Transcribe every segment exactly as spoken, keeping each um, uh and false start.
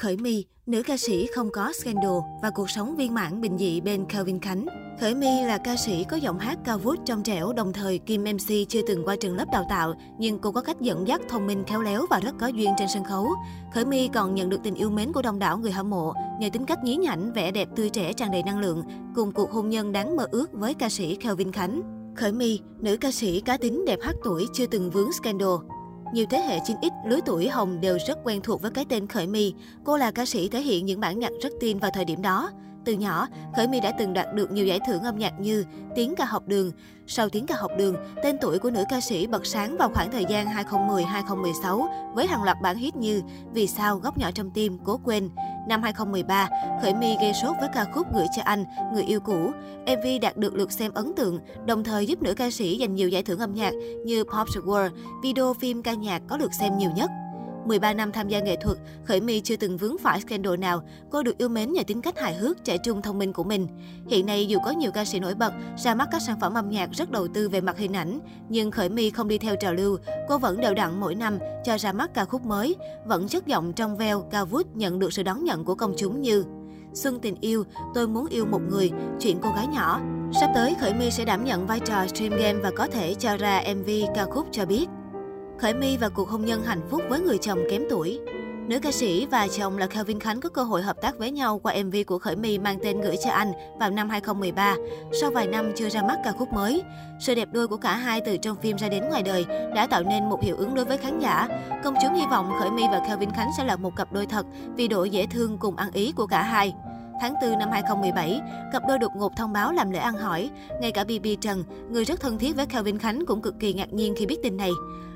Khởi My, nữ ca sĩ không có scandal và cuộc sống viên mãn bình dị bên Kelvin Khánh. Khởi My là ca sĩ có giọng hát cao vút trong trẻo, đồng thời Kim em xê chưa từng qua trường lớp đào tạo, nhưng cô có cách dẫn dắt thông minh khéo léo và rất có duyên trên sân khấu. Khởi My còn nhận được tình yêu mến của đông đảo người hâm mộ nhờ tính cách nhí nhảnh, vẻ đẹp tươi trẻ tràn đầy năng lượng, cùng cuộc hôn nhân đáng mơ ước với ca sĩ Kelvin Khánh. Khởi My, nữ ca sĩ cá tính đẹp hát tuổi chưa từng vướng scandal. Nhiều thế hệ chín x lứa tuổi hồng đều rất quen thuộc với cái tên Khởi My. Cô là ca sĩ thể hiện những bản nhạc rất teen vào thời điểm đó. Từ nhỏ, Khởi My đã từng đạt được nhiều giải thưởng âm nhạc như Tiếng ca học đường. Sau Tiếng ca học đường, tên tuổi của nữ ca sĩ bật sáng vào khoảng thời gian hai không một không đến hai không một sáu với hàng loạt bản hit như Vì sao, Góc nhỏ trong tim, Cố quên. Năm hai không một ba, Khởi My gây sốt với ca khúc Gửi cho anh, Người yêu cũ. em vê đạt được lượt xem ấn tượng, đồng thời giúp nữ ca sĩ giành nhiều giải thưởng âm nhạc như Pop the World, video phim ca nhạc có lượt xem nhiều nhất. mười ba năm tham gia nghệ thuật, Khởi My chưa từng vướng phải scandal nào. Cô được yêu mến nhờ tính cách hài hước, trẻ trung, thông minh của mình. Hiện nay, dù có nhiều ca sĩ nổi bật ra mắt các sản phẩm âm nhạc rất đầu tư về mặt hình ảnh, nhưng Khởi My không đi theo trào lưu. Cô vẫn đều đặn mỗi năm cho ra mắt ca khúc mới, vẫn chất giọng trong veo, cao vút, nhận được sự đón nhận của công chúng như Xuân tình yêu, Tôi muốn yêu một người, Chuyện cô gái nhỏ. Sắp tới, Khởi My sẽ đảm nhận vai trò stream game và có thể cho ra em vê ca khúc Cho biết. Khởi My và cuộc hôn nhân hạnh phúc với người chồng kém tuổi. Nữ ca sĩ và chồng là Kelvin Khánh có cơ hội hợp tác với nhau qua em vê của Khởi My mang tên Gửi cho anh vào năm hai không một ba, sau vài năm chưa ra mắt ca khúc mới. Sự đẹp đôi của cả hai từ trong phim ra đến ngoài đời đã tạo nên một hiệu ứng đối với khán giả. Công chúng hy vọng Khởi My và Kelvin Khánh sẽ là một cặp đôi thật vì độ dễ thương cùng ăn ý của cả hai. Tháng tư năm hai không một bảy, cặp đôi đột ngột thông báo làm lễ ăn hỏi. Ngay cả bê bê Trần, người rất thân thiết với Kelvin Khánh cũng cực kỳ ngạc nhiên khi biết tin này.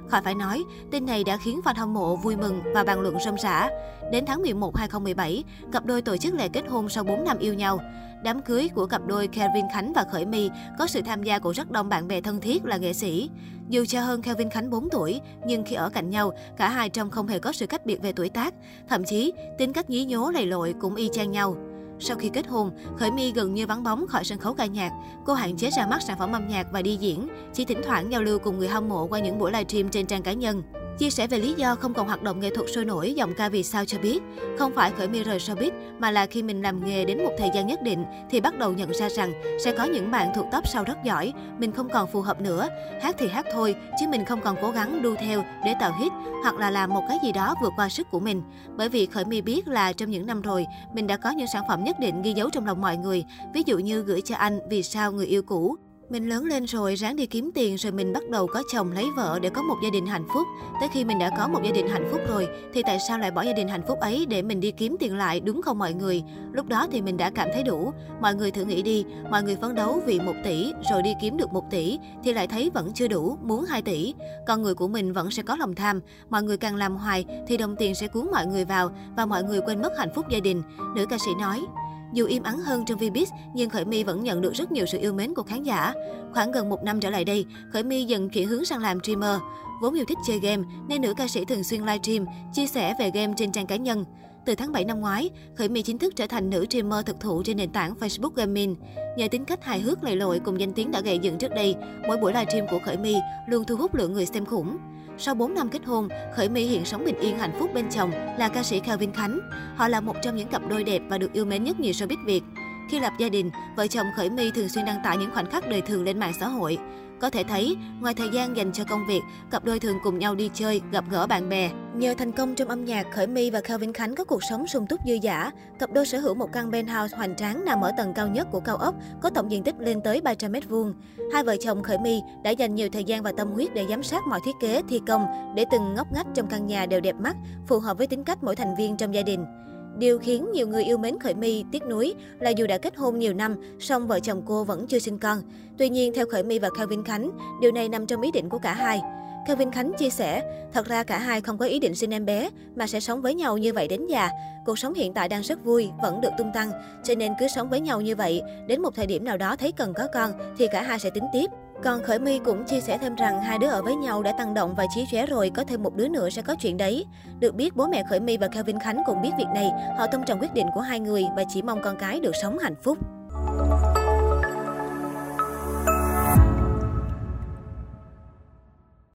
Khỏi phải nói, tin này đã khiến fan hâm mộ vui mừng và bàn luận rôm rã. Đến tháng mười một năm hai không một bảy, cặp đôi tổ chức lễ kết hôn sau bốn năm yêu nhau. Đám cưới của cặp đôi Kelvin Khánh và Khởi My có sự tham gia của rất đông bạn bè thân thiết là nghệ sĩ. Dù cho hơn Kelvin Khánh bốn tuổi, nhưng khi ở cạnh nhau, cả hai trông không hề có sự cách biệt về tuổi tác. Thậm chí, tính cách nhí nhố lầy lội cũng y chang nhau. Sau khi kết hôn, Khởi My gần như vắng bóng khỏi sân khấu ca nhạc. Cô hạn chế ra mắt sản phẩm âm nhạc và đi diễn, chỉ thỉnh thoảng giao lưu cùng người hâm mộ qua những buổi livestream trên trang cá nhân. Chia sẻ về lý do không còn hoạt động nghệ thuật sôi nổi, giọng ca Vì sao cho biết, không phải Khởi My rời showbiz, mà là khi mình làm nghề đến một thời gian nhất định thì bắt đầu nhận ra rằng sẽ có những bạn thuộc top sau rất giỏi, mình không còn phù hợp nữa. Hát thì hát thôi, chứ mình không còn cố gắng đu theo để tạo hit hoặc là làm một cái gì đó vượt qua sức của mình. Bởi vì Khởi My biết là trong những năm rồi, mình đã có những sản phẩm nhất định ghi dấu trong lòng mọi người, ví dụ như Gửi cho anh, Vì sao, Người yêu cũ. Mình lớn lên rồi, ráng đi kiếm tiền, rồi mình bắt đầu có chồng lấy vợ để có một gia đình hạnh phúc. Tới khi mình đã có một gia đình hạnh phúc rồi, thì tại sao lại bỏ gia đình hạnh phúc ấy để mình đi kiếm tiền lại, đúng không mọi người? Lúc đó thì mình đã cảm thấy đủ. Mọi người thử nghĩ đi, mọi người phấn đấu vì một tỷ, rồi đi kiếm được một tỷ, thì lại thấy vẫn chưa đủ, muốn hai tỷ. Con người của mình vẫn sẽ có lòng tham. Mọi người càng làm hoài, thì đồng tiền sẽ cuốn mọi người vào, và mọi người quên mất hạnh phúc gia đình, nữ ca sĩ nói. Dù im ắng hơn trong Vbiz, nhưng Khởi My vẫn nhận được rất nhiều sự yêu mến của khán giả. Khoảng gần một năm trở lại đây, Khởi My dần chuyển hướng sang làm streamer. Vốn yêu thích chơi game, nên nữ ca sĩ thường xuyên livestream, chia sẻ về game trên trang cá nhân. Từ tháng bảy năm ngoái, Khởi My chính thức trở thành nữ streamer thực thụ trên nền tảng Facebook Gaming. Nhờ tính cách hài hước lầy lội cùng danh tiếng đã gây dựng trước đây, mỗi buổi livestream của Khởi My luôn thu hút lượng người xem khủng. Sau bốn năm kết hôn, Khởi My hiện sống bình yên hạnh phúc bên chồng là ca sĩ Kelvin Khánh. Họ là một trong những cặp đôi đẹp và được yêu mến nhất nhì showbiz Việt. Khi lập gia đình, vợ chồng Khởi My thường xuyên đăng tải những khoảnh khắc đời thường lên mạng xã hội. Có thể thấy, ngoài thời gian dành cho công việc, cặp đôi thường cùng nhau đi chơi, gặp gỡ bạn bè. Nhờ thành công trong âm nhạc, Khởi My và Kelvin Khánh có cuộc sống sung túc dư dả. Cặp đôi sở hữu một căn penthouse hoành tráng nằm ở tầng cao nhất của cao ốc, có tổng diện tích lên tới ba trăm mét vuông. Hai vợ chồng Khởi My đã dành nhiều thời gian và tâm huyết để giám sát mọi thiết kế, thi công, để từng ngóc ngách trong căn nhà đều đẹp mắt, phù hợp với tính cách mỗi thành viên trong gia đình. Điều khiến nhiều người yêu mến Khởi My tiếc nuối là dù đã kết hôn nhiều năm, song vợ chồng cô vẫn chưa sinh con. Tuy nhiên, theo Khởi My và Kelvin Khánh, điều này nằm trong ý định của cả hai. Kelvin Khánh chia sẻ, thật ra cả hai không có ý định sinh em bé, mà sẽ sống với nhau như vậy đến già. Cuộc sống hiện tại đang rất vui, vẫn được tung tăng, cho nên cứ sống với nhau như vậy. Đến một thời điểm nào đó thấy cần có con thì cả hai sẽ tính tiếp. Còn Khởi My cũng chia sẻ thêm rằng hai đứa ở với nhau đã tăng động và chí chóe rồi, có thêm một đứa nữa sẽ có chuyện đấy. Được biết, bố mẹ Khởi My và Kelvin Khánh cũng biết việc này, họ tôn trọng quyết định của hai người và chỉ mong con cái được sống hạnh phúc.